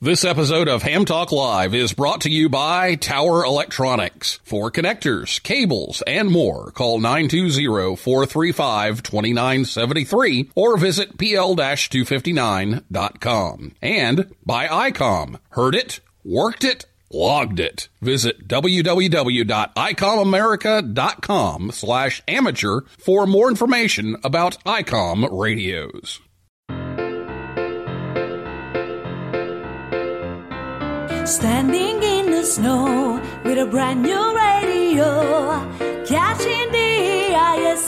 This episode of Ham Talk Live is brought to you by Tower Electronics. For connectors, cables, and more, call 920-435-2973 or visit pl-259.com. And by ICOM. Heard it, worked it, logged it. Visit www.icomamerica.com/amateur for more information about ICOM radios. Standing in the snow with a brand new radio, catching the ISS,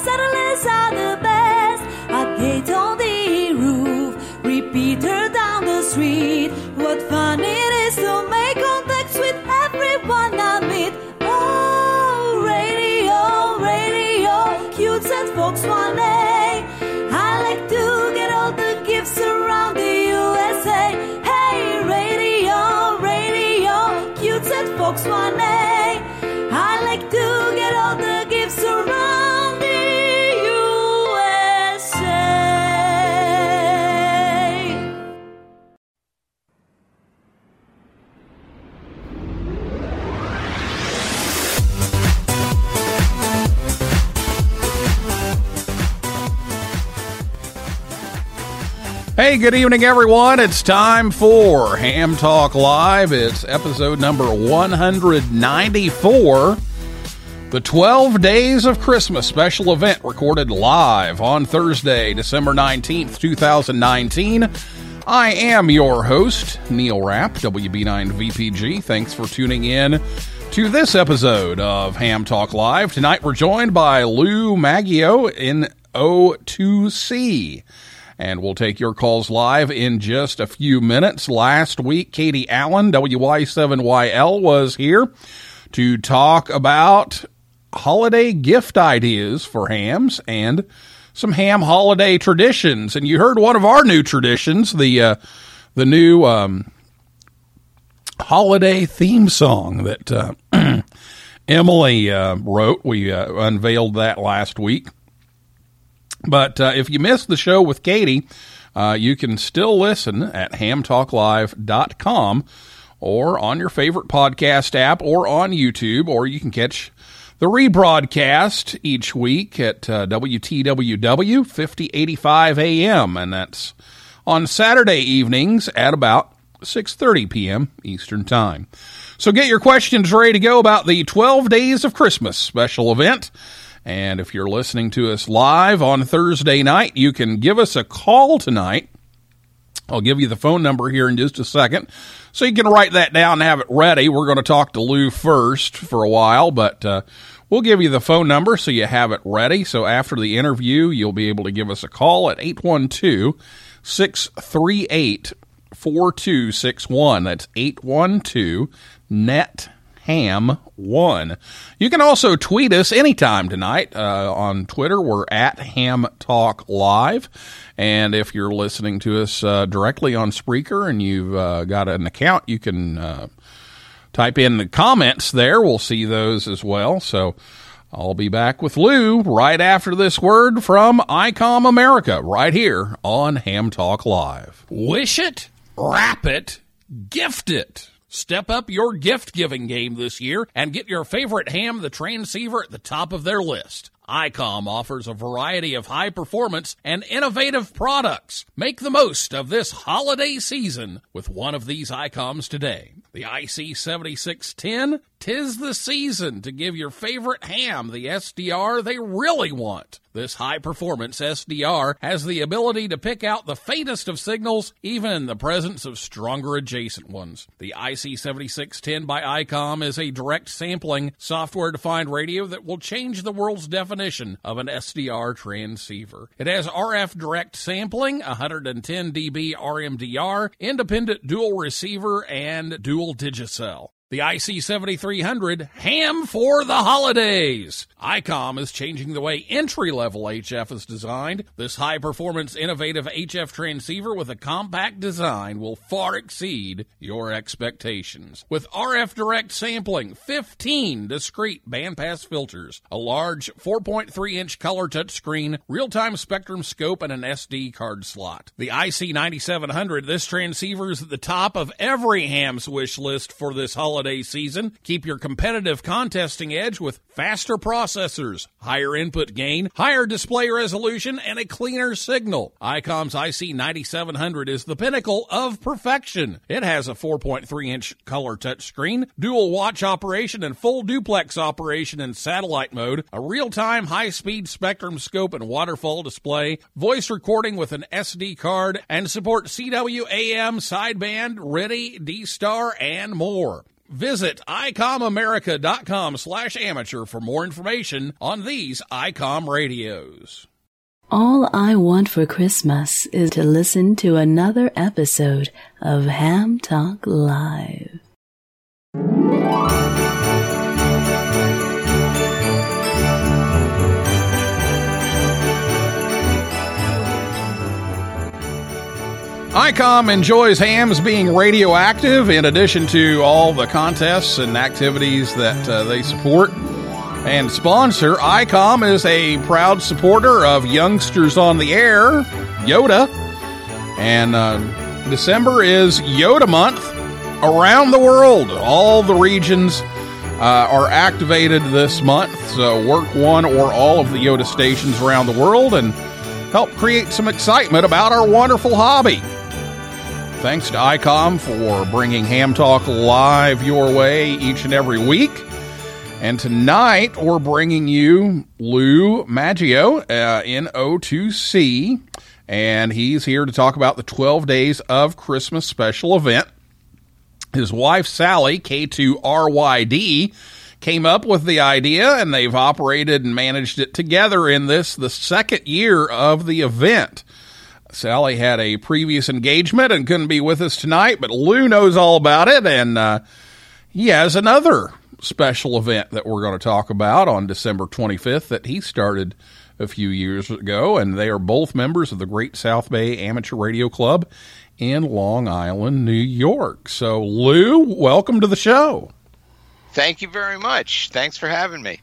satellites are the best. A gate on the roof, repeater down the street. What fun it is to make contacts with everyone I meet. Oh, radio, radio, cute and folks one day. I like to get all the gifts around the USA. Folks one day, I like to get all the gifts around the USA. Hey, good evening, everyone. It's time for Ham Talk Live. It's episode number 194, the 12 Days of Christmas special event recorded live on Thursday, December 19th, 2019. I am your host, Neil Rapp, WB9VPG. Thanks for tuning in to this episode of Ham Talk Live. Tonight we're joined by Lou Maggio in O2C. And we'll take your calls live in just a few minutes. Last week, Katie Allen, WY7YL, was here to talk about holiday gift ideas for hams and some ham holiday traditions. And you heard one of our new traditions, the new holiday theme song that Emily wrote. We unveiled that last week. But if you missed the show with Katie, you can still listen at HamTalkLive.com or on your favorite podcast app or on YouTube, or you can catch the rebroadcast each week at WTWW 5085 AM, and that's on Saturday evenings at about 6:30 p.m. Eastern Time. So get your questions ready to go about the 12 Days of Christmas special event. And if you're listening to us live on Thursday night, you can give us a call tonight. I'll give you the phone number here in just a second. So you can write that down and have it ready. We're going to talk to Lou first for a while, but we'll give you the phone number so you have it ready. So after the interview, you'll be able to give us a call at 812-638-4261. That's 812-NET-HAM1. You can also tweet us anytime tonight on Twitter. We're at Ham Talk Live. And if you're listening to us directly on Spreaker and you've got an account, you can type in the comments there. We'll see those as well. So I'll be back with Lou right after this word from ICOM America right here on Ham Talk Live. Wish it, wrap it, gift it. Step up your gift-giving game this year and get your favorite ham, the transceiver, at the top of their list. ICOM offers a variety of high-performance and innovative products. Make the most of this holiday season with one of these ICOMs today. The IC7610, 'Tis the season to give your favorite ham the SDR they really want. This high-performance SDR has the ability to pick out the faintest of signals, even in the presence of stronger adjacent ones. The IC7610 by ICOM is a direct sampling, software-defined radio that will change the world's definition of an SDR transceiver. It has RF direct sampling, 110 dB RMDR, independent dual receiver, and dual digicel. The IC7300, ham for the holidays. ICOM is changing the way entry-level HF is designed. This high-performance, innovative HF transceiver with a compact design will far exceed your expectations. With RF direct sampling, 15 discrete bandpass filters, a large 4.3-inch color touchscreen, real-time spectrum scope, and an SD card slot. The IC9700, this transceiver is at the top of every ham's wish list for this holiday season. Keep your competitive contesting edge with faster processors, higher input gain, higher display resolution, and a cleaner signal. ICOM's IC9700 is the pinnacle of perfection. It has a 4.3-inch color touchscreen, dual watch operation and full duplex operation in satellite mode, a real-time high-speed spectrum scope and waterfall display, voice recording with an SD card, and supports CW, AM, sideband, RIDI, D-Star, and more. Visit ICOMAmerica.com/amateur for more information on these ICOM radios. All I want for Christmas is to listen to another episode of Ham Talk Live. ICOM enjoys hams being radioactive in addition to all the contests and activities that they support and sponsor. ICOM is a proud supporter of Youngsters on the Air, Yoda, and December is Yoda month around the world. All the regions are activated this month, so work one or all of the Yoda stations around the world and help create some excitement about our wonderful hobby. Thanks to ICOM for bringing Ham Talk Live your way each and every week. And tonight, we're bringing you Lou Maggio, N02C, and he's here to talk about the 12 Days of Christmas special event. His wife, Sally, K2RYD, came up with the idea, and they've operated and managed it together in this, the second year of the event. Sally had a previous engagement and couldn't be with us tonight, but Lou knows all about it, and he has another special event that we're going to talk about on December 25th that he started a few years ago, and they are both members of the Great South Bay Amateur Radio Club in Long Island, New York. So, Lou, welcome to the show. Thank you very much. Thanks for having me.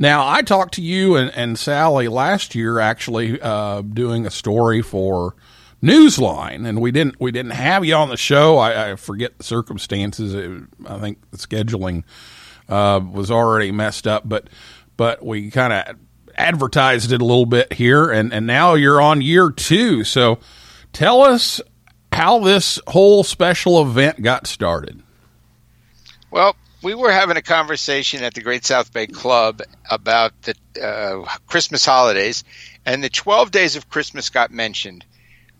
Now, I talked to you and Sally last year, actually, doing a story for Newsline, and we didn't have you on the show. I forget the circumstances. I think the scheduling was already messed up, but we kind of advertised it a little bit here, and now you're on year two. So tell us how this whole special event got started. Well, we were having a conversation at the Great South Bay Club about the Christmas holidays, and the 12 Days of Christmas got mentioned.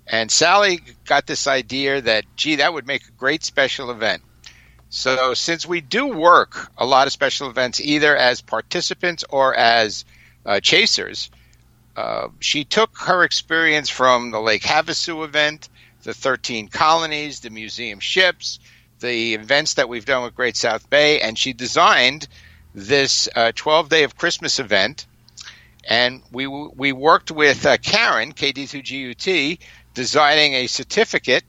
And Sally got this idea that, gee, that would make a great special event. So since we do work a lot of special events, either as participants or as chasers, she took her experience from the Lake Havasu event, the 13 colonies, the museum ships, the events that we've done with Great South Bay, and she designed this 12-day of Christmas event. And we worked with Karen, KD2GUT, designing a certificate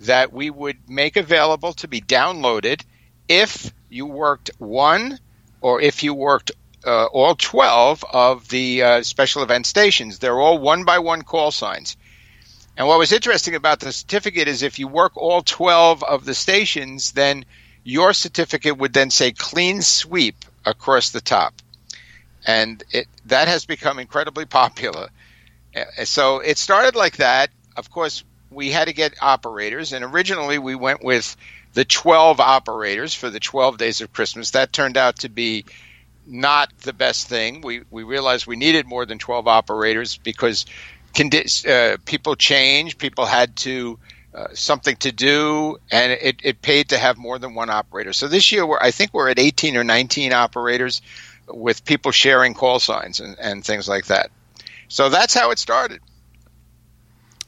that we would make available to be downloaded if you worked one or if you worked all 12 of the special event stations. They're all one-by-one call signs. And what was interesting about the certificate is if you work all 12 of the stations, then your certificate would then say clean sweep across the top. And that has become incredibly popular. So it started like that. Of course, we had to get operators. And originally we went with the 12 operators for the 12 days of Christmas. That turned out to be not the best thing. We realized we needed more than 12 operators because people changed, people had to something to do, and it paid to have more than one operator. So this year, I think we're at 18 or 19 operators with people sharing call signs and things like that. So that's how it started.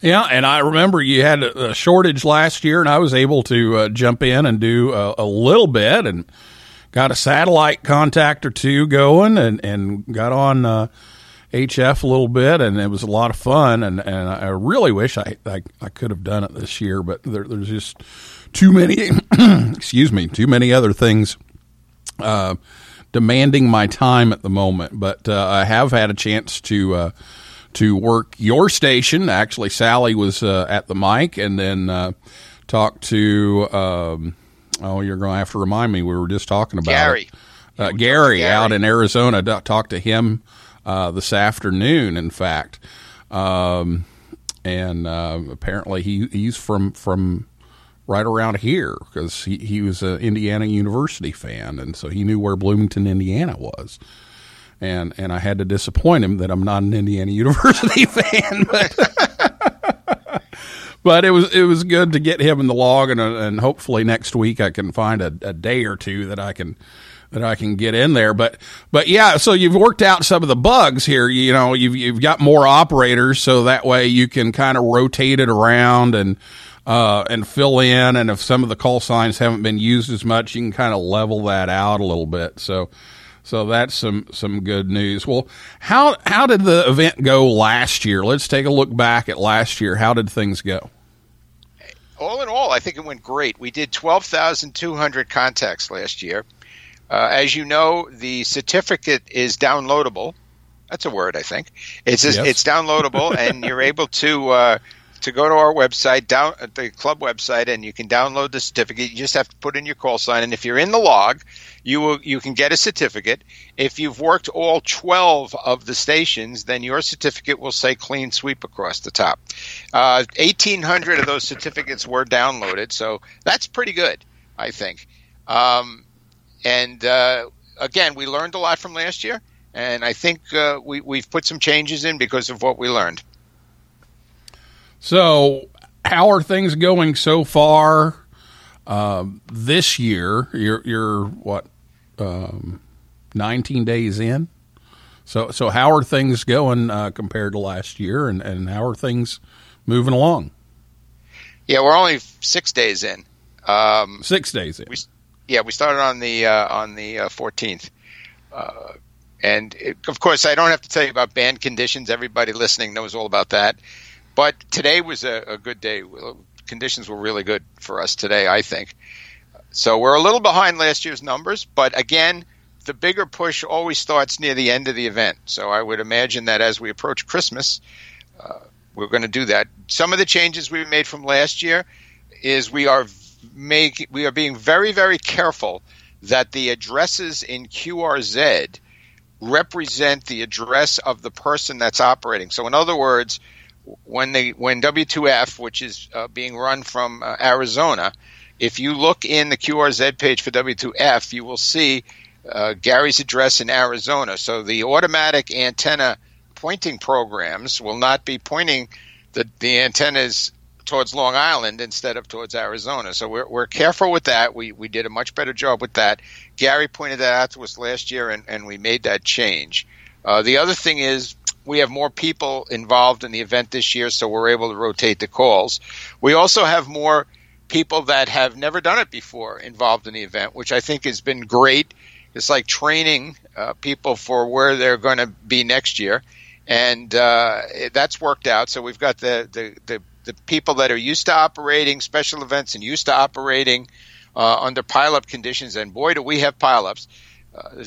Yeah, and I remember you had a shortage last year, and I was able to jump in and do a little bit and got a satellite contact or two going and got on HF a little bit, and it was a lot of fun, and I really wish I could have done it this year, but there's just too many, too many other things demanding my time at the moment. But I have had a chance to work your station. Actually, Sally was at the mic, and then talked to, you're going to have to remind me, we were just talking about Gary. Gary out in Arizona, talked to him this afternoon, in fact. And apparently he's from right around here, because he was an Indiana University fan, and so he knew where Bloomington, Indiana was. And I had to disappoint him that I'm not an Indiana University fan, but, but it was good to get him in the log, and hopefully next week I can find a day or two that I can get in there. But yeah, so you've worked out some of the bugs here. You know, you've got more operators, so that way you can kind of rotate it around and fill in. And if some of the call signs haven't been used as much, you can kind of level that out a little bit. So that's some good news. Well, how did the event go last year? Let's take a look back at last year. How did things go? All in all, I think it went great. We did 12,200 contacts last year. As you know, the certificate is downloadable. That's a word, I think. It's downloadable, and you're able to go to our website, down at the club website, and you can download the certificate. You just have to put in your call sign, and if you're in the log, you can get a certificate. If you've worked all 12 of the stations, then your certificate will say clean sweep across the top. 1,800 of those certificates were downloaded, so that's pretty good, I think. And again, we learned a lot from last year, and I think we've put some changes in because of what we learned. So how are things going so far this year? You're what, 19 days in? So how are things going compared to last year, and how are things moving along? Yeah, we're only 6 days in. 6 days in. We started on the 14th. And of course, I don't have to tell you about band conditions. Everybody listening knows all about that. But today was a good day. Conditions were really good for us today, I think. So we're a little behind last year's numbers, but again, the bigger push always starts near the end of the event. So I would imagine that as we approach Christmas, we're going to do that. Some of the changes we made from last year is we are being very, very careful that the addresses in QRZ represent the address of the person that's operating. So in other words, when W2F, which is being run from Arizona, if you look in the QRZ page for W2F, you will see Gary's address in Arizona. So the automatic antenna pointing programs will not be pointing the antennas towards Long Island instead of towards Arizona. So we're careful with that. We did a much better job with that. Gary pointed that out to us last year, and we made that change. The other thing is, we have more people involved in the event this year, so we're able to rotate the calls. We also have more people that have never done it before involved in the event, which I think has been great. It's like training people for where they're going to be next year, and that's worked out. So we've got the people that are used to operating special events and used to operating under pile-up conditions, and boy, do we have pile-ups.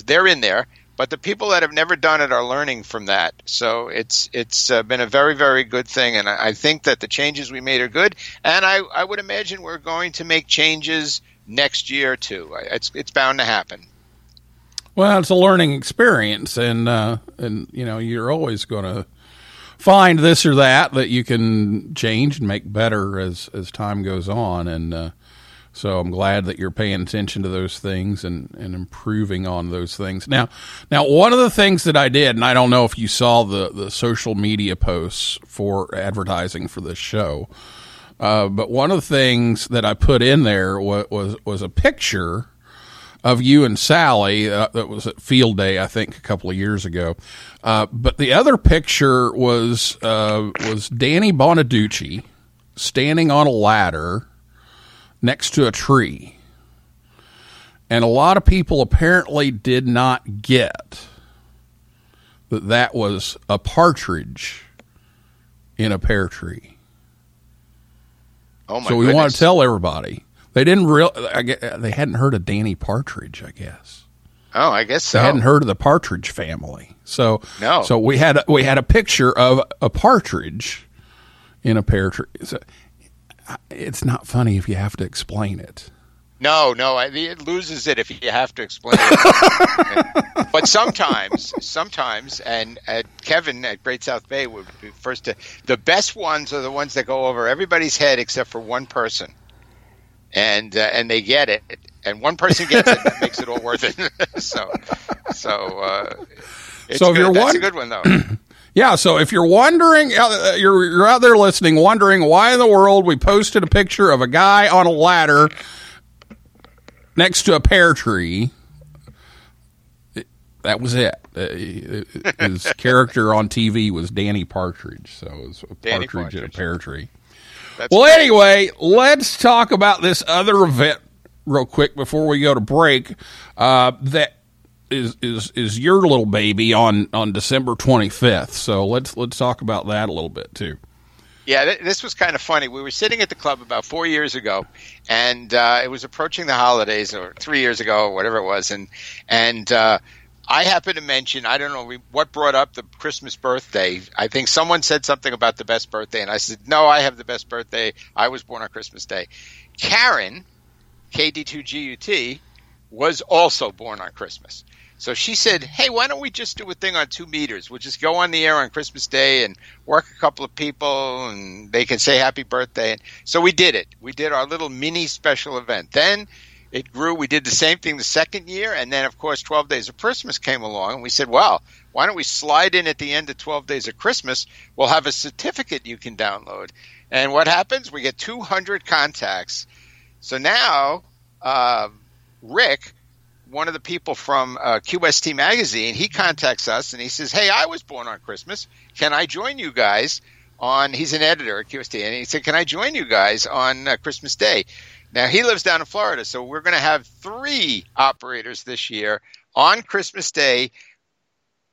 They're in there. But the people that have never done it are learning from that. So it's been a very, very good thing, and I think that the changes we made are good. And I would imagine we're going to make changes next year, too. It's bound to happen. Well, it's a learning experience, and you know, you're always going to find this or that you can change and make better as time goes on, and So I'm glad that you're paying attention to those things and improving on those things. Now, one of the things that I did, and I don't know if you saw the social media posts for advertising for this show, but one of the things that I put in there was a picture of you and Sally. That was at Field Day, I think, a couple of years ago. But the other picture was Danny Bonaducci standing on a ladder next to a tree. And a lot of people apparently did not get that that was a partridge in a pear tree. Oh my! So we want to tell everybody. They didn't they hadn't heard of Danny Partridge, I guess. Oh, I guess so. They hadn't heard of the Partridge family. So no. So we had a picture of a partridge in a pear tree. So, it's not funny if you have to explain it. No, it loses it if you have to explain it. But sometimes, and Kevin at Great South Bay would be first to, the best ones are the ones that go over everybody's head except for one person. And they get it, and one person gets it, and that makes it all worth it. So if you're that's a good one, though. Yeah, so if you're wondering, you're out there listening, wondering why in the world we posted a picture of a guy on a ladder next to a pear tree, that was it. His character on TV was Danny Partridge, so it was a partridge in a pear tree. That's well, great. Anyway, let's talk about this other event real quick before we go to break. That is your little baby on December 25th. So let's talk about that a little bit too. Yeah, this was kind of funny. We were sitting at the club about 4 years ago, and it was approaching the holidays, or 3 years ago, or whatever it was, and I happened to mention, I don't know what brought up the Christmas birthday. I think someone said something about the best birthday, and I said, no, I have the best birthday. I was born on Christmas Day. Karen, KD2GUT, was also born on Christmas. So she said, hey, why don't we just do a thing on 2 meters? We'll just go on the air on Christmas Day and work a couple of people, and they can say happy birthday. And so we did it. We did our little mini special event. Then it grew. We did the same thing the second year. And then, of course, 12 Days of Christmas came along. And we said, well, why don't we slide in at the end of 12 Days of Christmas? We'll have a certificate you can download. And what happens? We get 200 contacts. So now Rick, one of the people from QST Magazine, he contacts us and he says, hey, I was born on Christmas. Can I join you guys on – he's an editor at QST. And he said, can I join you guys on Christmas Day? Now, he lives down in Florida, so we're going to have 3 operators this year on Christmas Day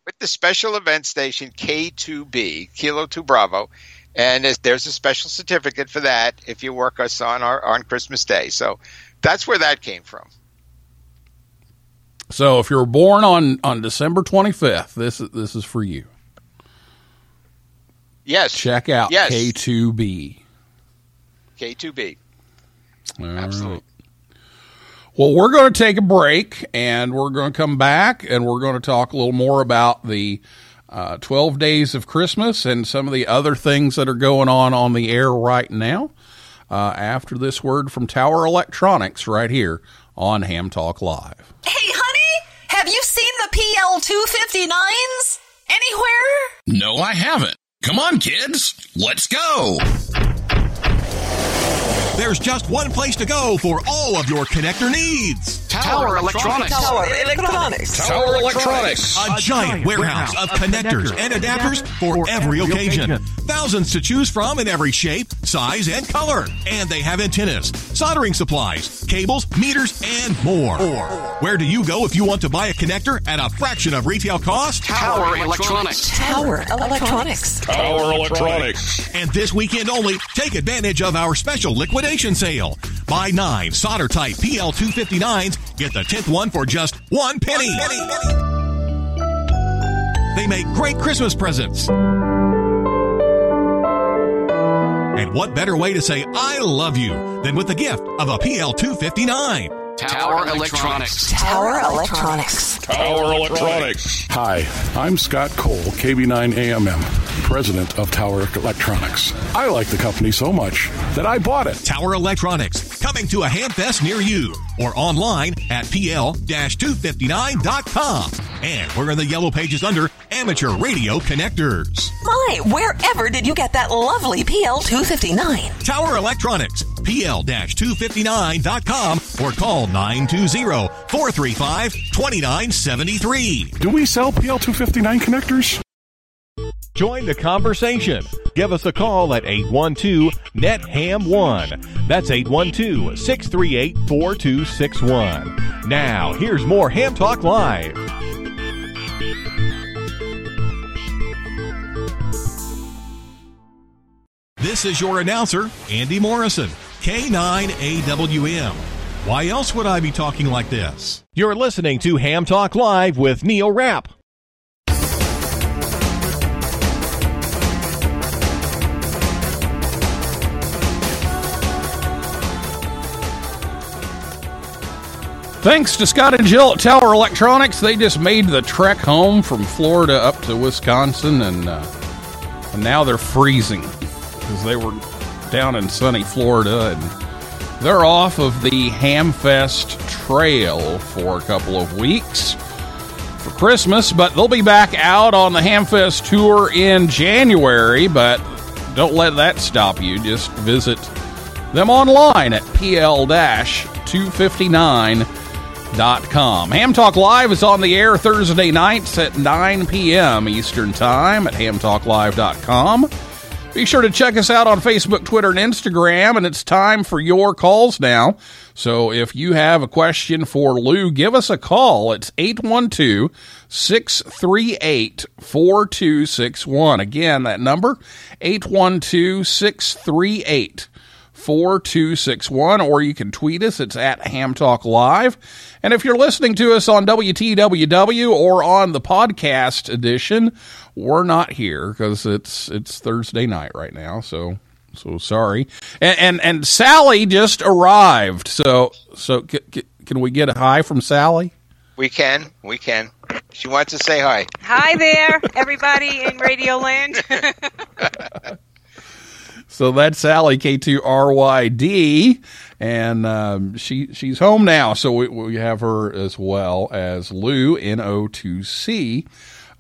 with the special event station K2B, Kilo 2 Bravo, and there's a special certificate for that if you work us on Christmas Day. So that's where that came from. So if you were born on December 25th, this is for you. Yes. Check out K2B. K2B. All absolutely. Right. Well, we're going to take a break, and we're going to come back, and we're going to talk a little more about the 12 Days of Christmas and some of the other things that are going on the air right now after this word from Tower Electronics right here on Ham Talk Live. Hey, honey, have you seen the PL259s anywhere? No, I haven't. Come on, kids. Let's go. There's just one place to go for all of your connector needs. Tower Electronics. Tower Electronics. Tower Electronics. A giant warehouse of connectors and adapters for every occasion. Thousands to choose from in every shape, size, and color. And they have antennas, soldering supplies, cables, meters, and more. Where do you go if you want to buy a connector at a fraction of retail cost? Tower Electronics. Tower Electronics. Tower Electronics. And this weekend only, take advantage of our special liquid sale. Buy 9 solder type PL259s. Get the 10th one for just $0.01. They make great Christmas presents. And what better way to say I love you than with the gift of a PL259? Tower Electronics. Hi, I'm Scott Cole, KB9AMM, president of Tower Electronics. I like the company so much that I bought it. Tower Electronics, coming to a hamfest near you or online at pl-259.com. And we're in the Yellow Pages under Amateur Radio Connectors. My, wherever did you get that lovely PL-259? Tower Electronics, pl-259.com or call 920-435-2973. Do we sell PL-259 connectors? Join the conversation. Give us a call at 812-NET-HAM-1. That's 812-638-4261. Now, here's more Ham Talk Live. This is your announcer, Andy Morrison, K9AWM. Why else would I be talking like this? You're listening to Ham Talk Live with Neil Rapp. Thanks to Scott and Jill at Tower Electronics. They just made the trek home from Florida up to Wisconsin, and now they're freezing because they were down in sunny Florida, and they're off of the Hamfest Trail for a couple of weeks for Christmas, but they'll be back out on the Hamfest tour in January, but don't let that stop you. Just visit them online at pl-259.com. Ham Talk Live is on the air Thursday nights at 9 p.m. Eastern Time at HamTalkLive.com. Be sure to check us out on Facebook, Twitter, and Instagram, and it's time for your calls now. So if you have a question for Lou, give us a call. It's 812-638-4261. Again, that number, 812-638-4261, or you can tweet us. It's at Ham Talk Live. And if you're listening to us on WTWW or on the podcast edition, we're not here because it's Thursday night right now. So sorry. And Sally just arrived. So can we get a hi from Sally? We can. She wants to say hi. Hi there, everybody in Radio Land. So that's Sally, K2RYD, and she's home now, so we have her as well as Lou, N-O-2-C,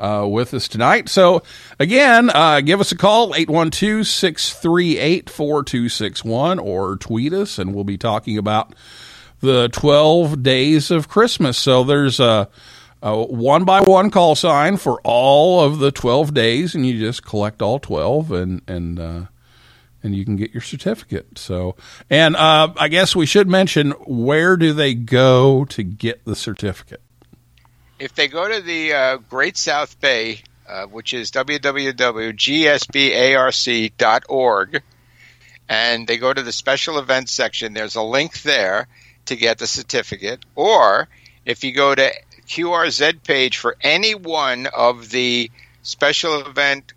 with us tonight. So, again, give us a call, 812-638-4261, or tweet us, and we'll be talking about the 12 days of Christmas. So there's a one-by-one call sign for all of the 12 days, and you just collect all 12, and you can get your certificate. So, and I guess we should mention, where do they go to get the certificate? If they go to the Great South Bay, which is www.gsbarc.org, and they go to the special events section, there's a link there to get the certificate. Or if you go to QRZ page for any one of the special event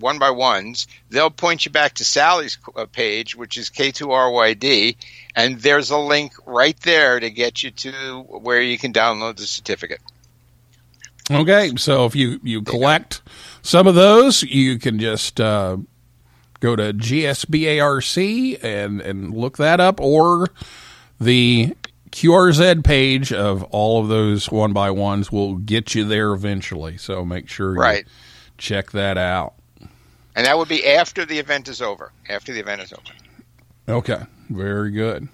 one-by-ones, they'll point you back to Sally's page, which is K2RYD, and there's a link right there to get you to where you can download the certificate. Okay, so if you collect some of those, you can just go to GSBARC and look that up, or the QRZ page of all of those one-by-ones will get you there eventually, so make sure you check that out. And that would be after the event is over. Okay, very good.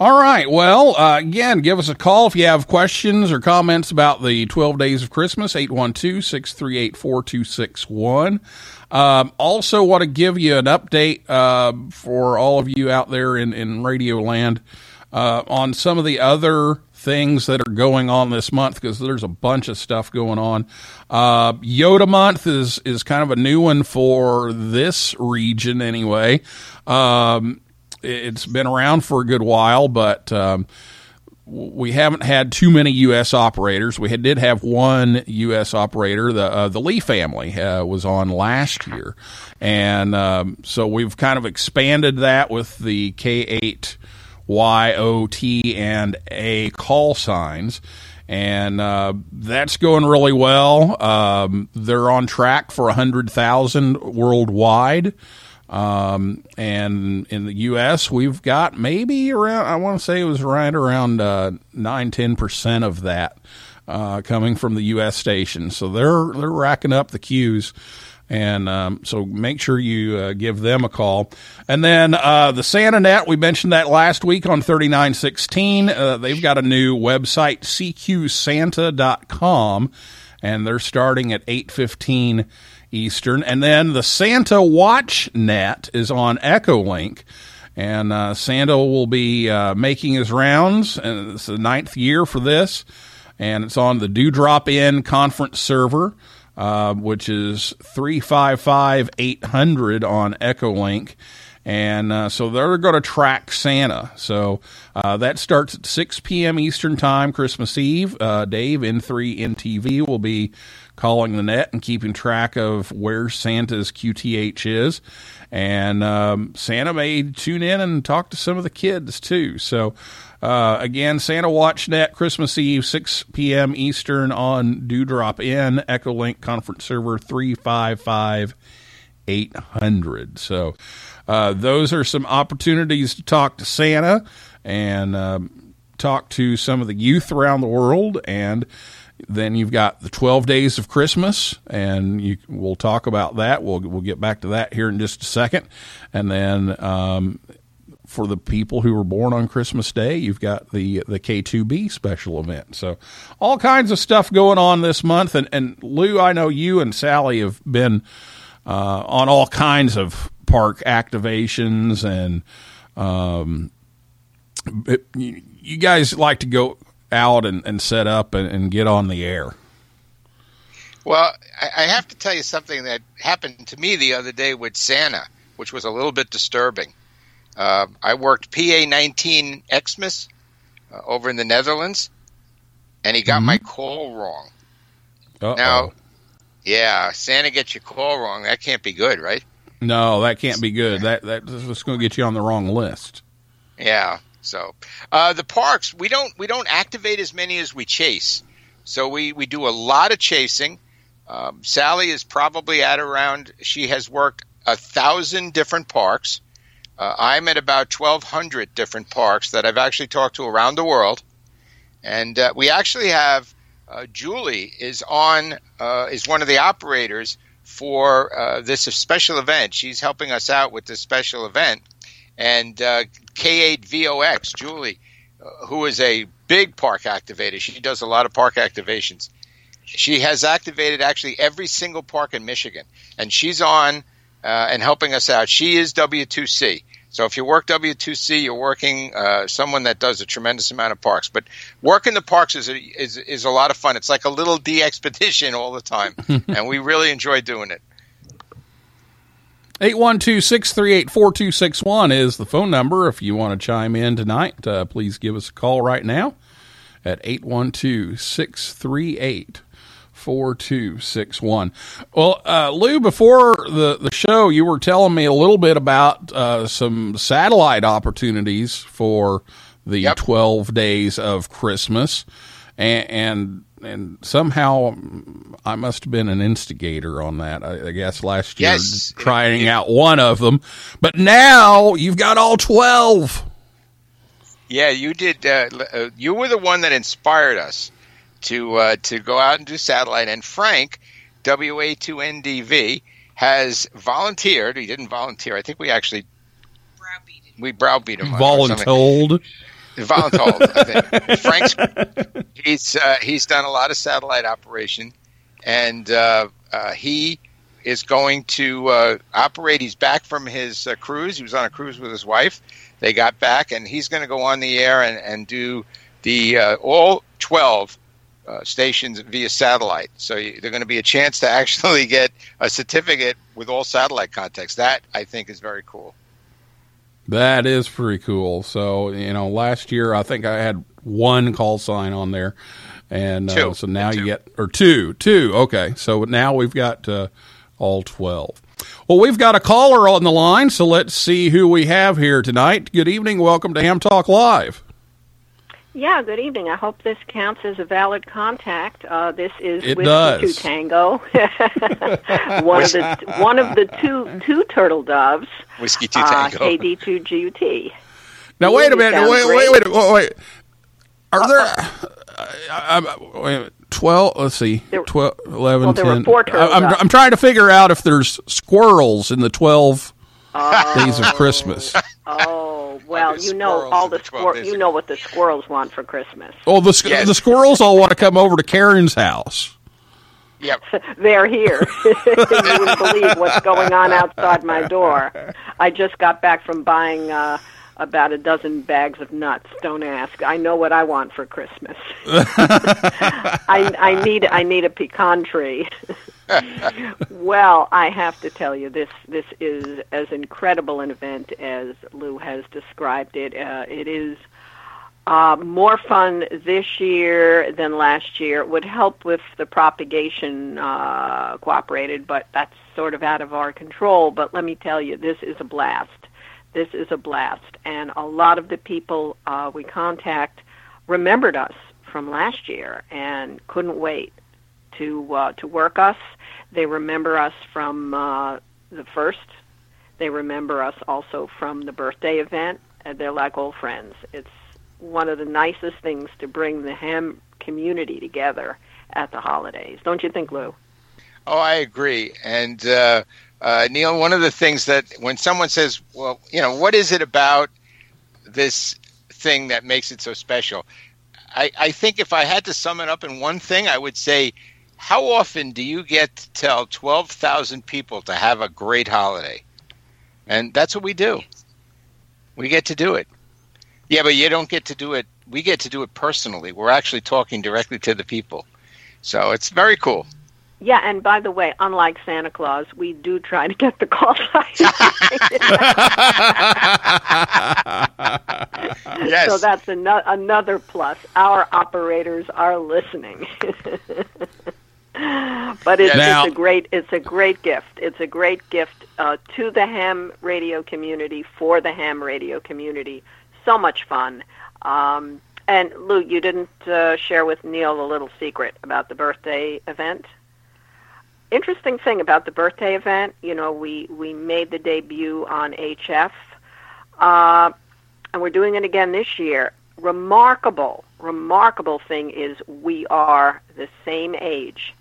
All right, well, again, give us a call if you have questions or comments about the 12 Days of Christmas, 812-638-4261. Also want to give you an update for all of you out there in Radio Land, on some of the other things that are going on this month, because there's a bunch of stuff going on. Yoda month is kind of a new one for this region anyway. It's been around for a good while, but we haven't had too many U.S. operators. We did have one U.S. operator. The Lee family was on last year, and so we've kind of expanded that with the K8 YOT and A call signs. And that's going really well. They're on track for 100,000 worldwide. And in the U.S., we've got maybe around, I want to say it was right around 9, 10% of that coming from the U.S. station. So they're racking up the queues. And so make sure you give them a call. And then the SantaNet, we mentioned that last week on 3916. They've got a new website, cqsanta.com, and they're starting at 8:15 Eastern. And then the Santa Watch Net is on Echolink. And Santa will be making his rounds. And it's the 9th year for this. And it's on the Dewdrop Inn conference server, which is 355-800 on Echolink. And so they're going to track Santa. So that starts at 6 p.m. Eastern Time, Christmas Eve. Dave, N3NTV, will be calling the net and keeping track of where Santa's QTH is. And Santa may tune in and talk to some of the kids, too. So, again, Santa Watch Net, Christmas Eve, 6 p.m. Eastern on Dewdrop Inn, Echolink Conference Server 355-800. So those are some opportunities to talk to Santa and talk to some of the youth around the world. And then you've got the 12 days of Christmas, and we'll talk about that. We'll get back to that here in just a second. And then for the people who were born on Christmas Day, you've got the K2B special event. So all kinds of stuff going on this month. And Lou, I know you and Sally have been on all kinds of park activations, and you guys like to go out and set up and get on the air. Well, I have to tell you something that happened to me the other day with Santa, which was a little bit disturbing. I worked PA19 Xmas over in the Netherlands, and he got my call wrong. Uh-oh. Now, yeah, Santa gets your call wrong. That can't be good, right? No, that can't be good. That's going to get you on the wrong list. Yeah. So the parks, we don't activate as many as we chase. So we do a lot of chasing. Sally is probably at around, she has worked 1,000 different parks. I'm at about 1,200 different parks that I've actually talked to around the world. And we actually have Julie is one of the operators for this special event. She's helping us out with this special event. And K8VOX, Julie, who is a big park activator. She does a lot of park activations. She has activated actually every single park in Michigan. And she's on and helping us out. She is W2C. So if you work W2C, you're working someone that does a tremendous amount of parks. But working the parks is a lot of fun. It's like a little de-expedition all the time. And we really enjoy doing it. 812-638-4261 is the phone number. If you want to chime in tonight, please give us a call right now at 812-638-4261. Well, Lou, before the show, you were telling me a little bit about some satellite opportunities for the 12 days of Christmas, and somehow I must have been an instigator on that, I guess, last year, trying out one of them. But now you've got all 12. Yeah, you did. You were the one that inspired us to go out and do satellite. And Frank, WA2NDV, has volunteered. He didn't volunteer. I think we actually browbeat him. Voluntold. Voluntold, I think. Frank's, he's done a lot of satellite operation, and he is going to operate. He's back from his cruise. He was on a cruise with his wife. They got back, and he's going to go on the air and do the all 12 stations via satellite. So they're going to be a chance to actually get a certificate with all satellite contacts. That, I think, is very cool. That is pretty cool. So, last year I think I had one call sign on there, and so now you get two. Okay, so now we've got all 12. Well, we've got a caller on the line, so let's see who we have here tonight. Good evening. Welcome to Ham Talk Live. Yeah, good evening. I hope this counts as a valid contact. This is it Whiskey 2 Tango, one of the two turtle doves, Whiskey 2 Tango, KD2GUT. Now, wait a minute. Are there 12? Let's see, 12, 11, well, 10. There were four turtle doves. I'm trying to figure out if there's squirrels in the 12 days of Christmas. Well, you know all the you know what the squirrels want for Christmas. Oh, the squirrels all want to come over to Karen's house. Yep, they're here. You wouldn't believe what's going on outside my door. I just got back from buying about a dozen bags of nuts. Don't ask. I know what I want for Christmas. I need a pecan tree. Well, I have to tell you, this is as incredible an event as Lou has described it. It is more fun this year than last year. It would help if the propagation cooperated, but that's sort of out of our control. But let me tell you, this is a blast. This is a blast. And a lot of the people we contact remembered us from last year and couldn't wait to work us. They remember us from the first. They remember us also from the birthday event. They're like old friends. It's one of the nicest things to bring the ham community together at the holidays. Don't you think, Lou? Oh, I agree. And Neil, one of the things that when someone says, well, what is it about this thing that makes it so special? I think if I had to sum it up in one thing, I would say, how often do you get to tell 12,000 people to have a great holiday? And that's what we do. We get to do it. Yeah, but you don't get to do it. We get to do it personally. We're actually talking directly to the people. So it's very cool. Yeah, and by the way, unlike Santa Claus, we do try to get the call sign. Yes. So that's another plus. Our operators are listening. But it's a great gift. It's a great gift to the ham radio community, for the ham radio community. So much fun. And Lou, you didn't share with Neil the little secret about the birthday event. Interesting thing about the birthday event, we made the debut on HF, and we're doing it again this year. Remarkable thing is we are the same age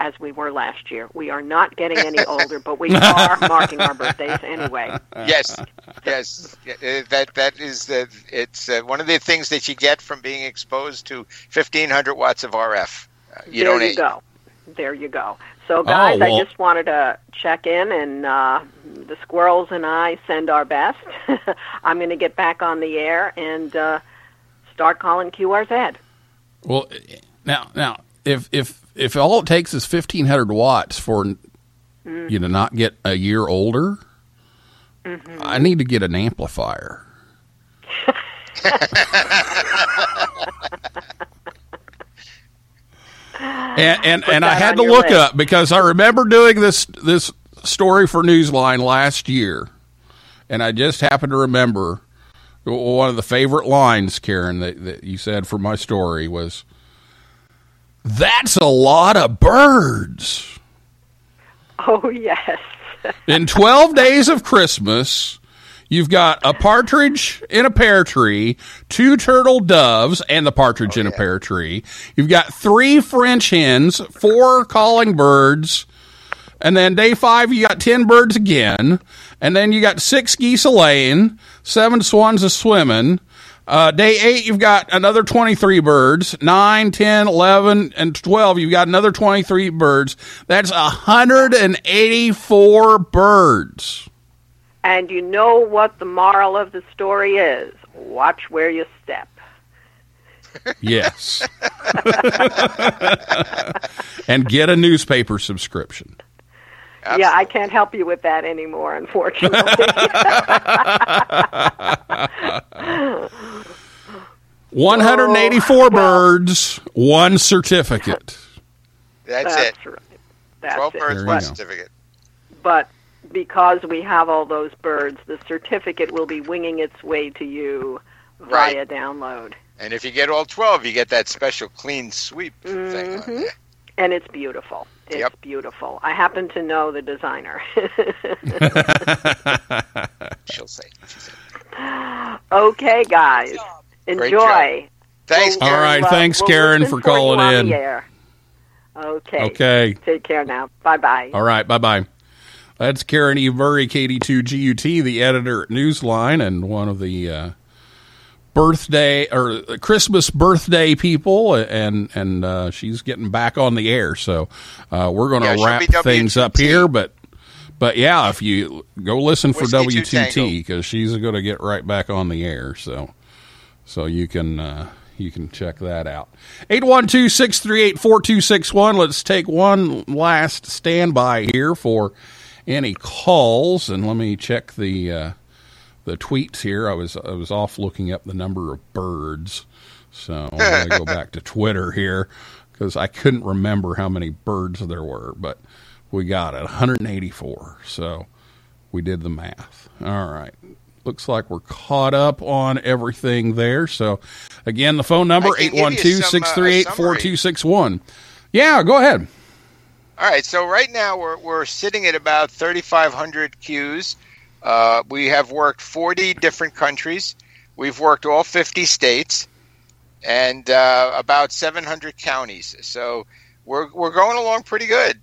as we were last year. We are not getting any older, but we are marking our birthdays anyway. Yes. That is it's one of the things that you get from being exposed to 1,500 watts of RF. There you go. So, guys, I just wanted to check in, and the squirrels and I send our best. I'm going to get back on the air and start calling QRZ. Well, now, if all it takes is 1,500 watts for you to not get a year older, I need to get an amplifier. And I had to look up, because I remember doing this story for Newsline last year, and I just happened to remember one of the favorite lines, Karen, that you said for my story was, "That's a lot of birds." Oh, yes. In 12 days of Christmas, you've got a partridge in a pear tree, two turtle doves and the partridge in a pear tree. You've got three French hens, four calling birds, and then day 5 you got 10 birds again, and then you got 6 geese a laying, 7 swans a swimming. Day 8 you've got another 23 birds, 9, 10, 11, and 12 you've got another 23 birds. That's 184 birds. And you know what the moral of the story is. Watch where you step. Yes. And get a newspaper subscription. Absolutely. Yeah, I can't help you with that anymore, unfortunately. Oh. 184 birds, one certificate. That's it. Right. 12 birds, one certificate. But because we have all those birds, the certificate will be winging its way to you via download. And if you get all 12, you get that special clean sweep thing on there. And it's beautiful. It's beautiful. I happen to know the designer. She'll say. Okay, guys. Enjoy. Thanks, Karen. All right. Thanks, Karen, for calling in. Okay. Take care now. Bye-bye. All right. Bye-bye. That's Karen E. Murray, KD2GUT, the editor at Newsline, and one of the birthday or Christmas birthday people, and she's getting back on the air, so we're going to wrap things up here, but yeah, if you go listen for WTT, because she's going to get right back on the air, so you can check that out. 812-638-4261. Let's take one last standby here for any calls, and let me check the tweets here. I was off looking up the number of birds, so I'm going to go back to Twitter here because I couldn't remember how many birds there were, but we got it, 184, so we did the math. All right. Looks like we're caught up on everything there. So, again, the phone number, 812-638-4261. Yeah, go ahead. All right, so right now we're sitting at about 3,500 queues. We have worked 40 different countries. We've worked all 50 states and about 700 counties. So we're going along pretty good.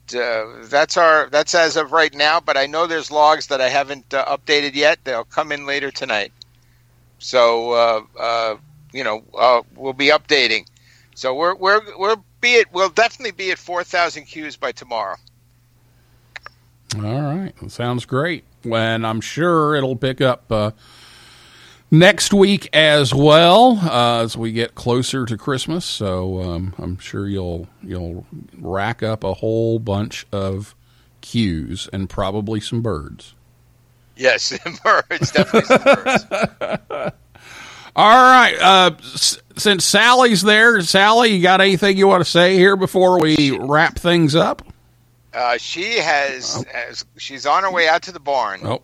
That's as of right now. But I know there's logs that I haven't updated yet. They'll come in later tonight. So we'll be updating. So we'll definitely be at 4,000 queues by tomorrow. All right, that sounds great. And I'm sure it'll pick up next week as well as we get closer to Christmas. So I'm sure you'll rack up a whole bunch of cues and probably some birds. Yes, birds, definitely some birds. All right. Since Sally's there, Sally, you got anything you want to say here before we wrap things up? She she's on her way out to the barn. Oh,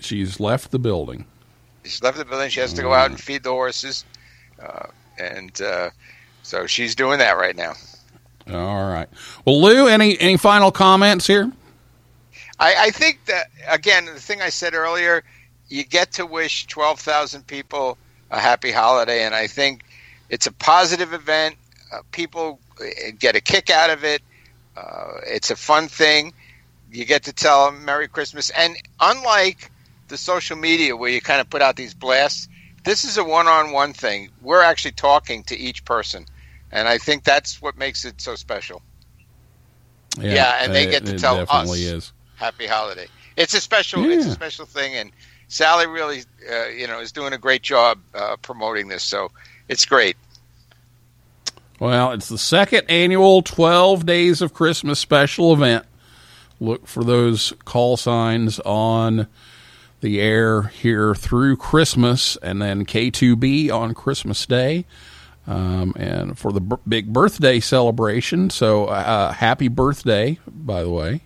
she's left the building. She's left the building. She has to go out and feed the horses. So she's doing that right now. All right. Well, Lou, any final comments here? I think that, again, the thing I said earlier, you get to wish 12,000 people a happy holiday. And I think it's a positive event. People get a kick out of it. It's a fun thing. You get to tell them Merry Christmas. And unlike the social media where you kind of put out these blasts, this is a one-on-one thing. We're actually talking to each person. And I think that's what makes it so special. Yeah, and they get to tell us Happy Holiday. It's a special thing. And Sally really is doing a great job promoting this. So it's great. Well, it's the second annual 12 Days of Christmas special event. Look for those call signs on the air here through Christmas, and then K2B on Christmas Day, and for the big birthday celebration. So happy birthday, by the way.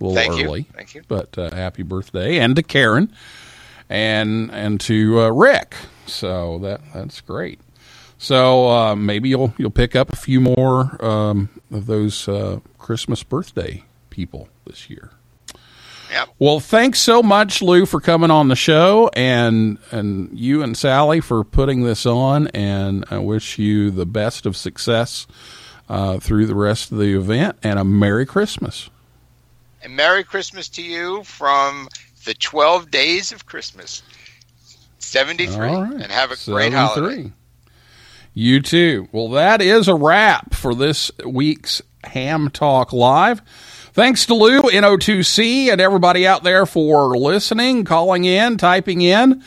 A little early. Thank you. But happy birthday, and to Karen, and to Rick. So that's great. So maybe you'll pick up a few more of those Christmas birthday people this year. Yep. Well, thanks so much, Lou, for coming on the show, and you and Sally for putting this on. And I wish you the best of success through the rest of the event, and a Merry Christmas. And Merry Christmas to you from the 12 Days of Christmas, 73, right. And have a great holiday. You too. Well, that is a wrap for this week's Ham Talk Live. Thanks to Lou, NO2C, and everybody out there for listening, calling in, typing in.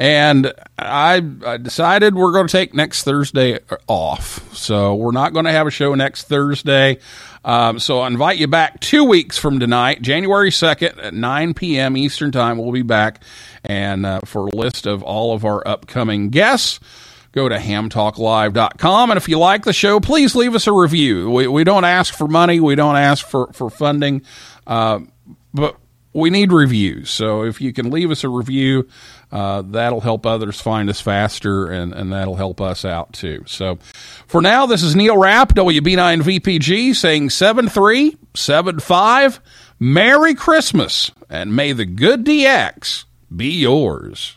And I decided we're going to take next Thursday off. So we're not going to have a show next Thursday. So I invite you back 2 weeks from tonight, January 2nd at 9 p.m. Eastern Time. We'll be back. And for a list of all of our upcoming guests, go to HamTalkLive.com, and if you like the show, please leave us a review. We don't ask for money. We don't ask for funding, but we need reviews. So if you can leave us a review, that'll help others find us faster, and that'll help us out too. So for now, this is Neil Rapp, WB9VPG, saying 7375. Merry Christmas, and may the good DX be yours.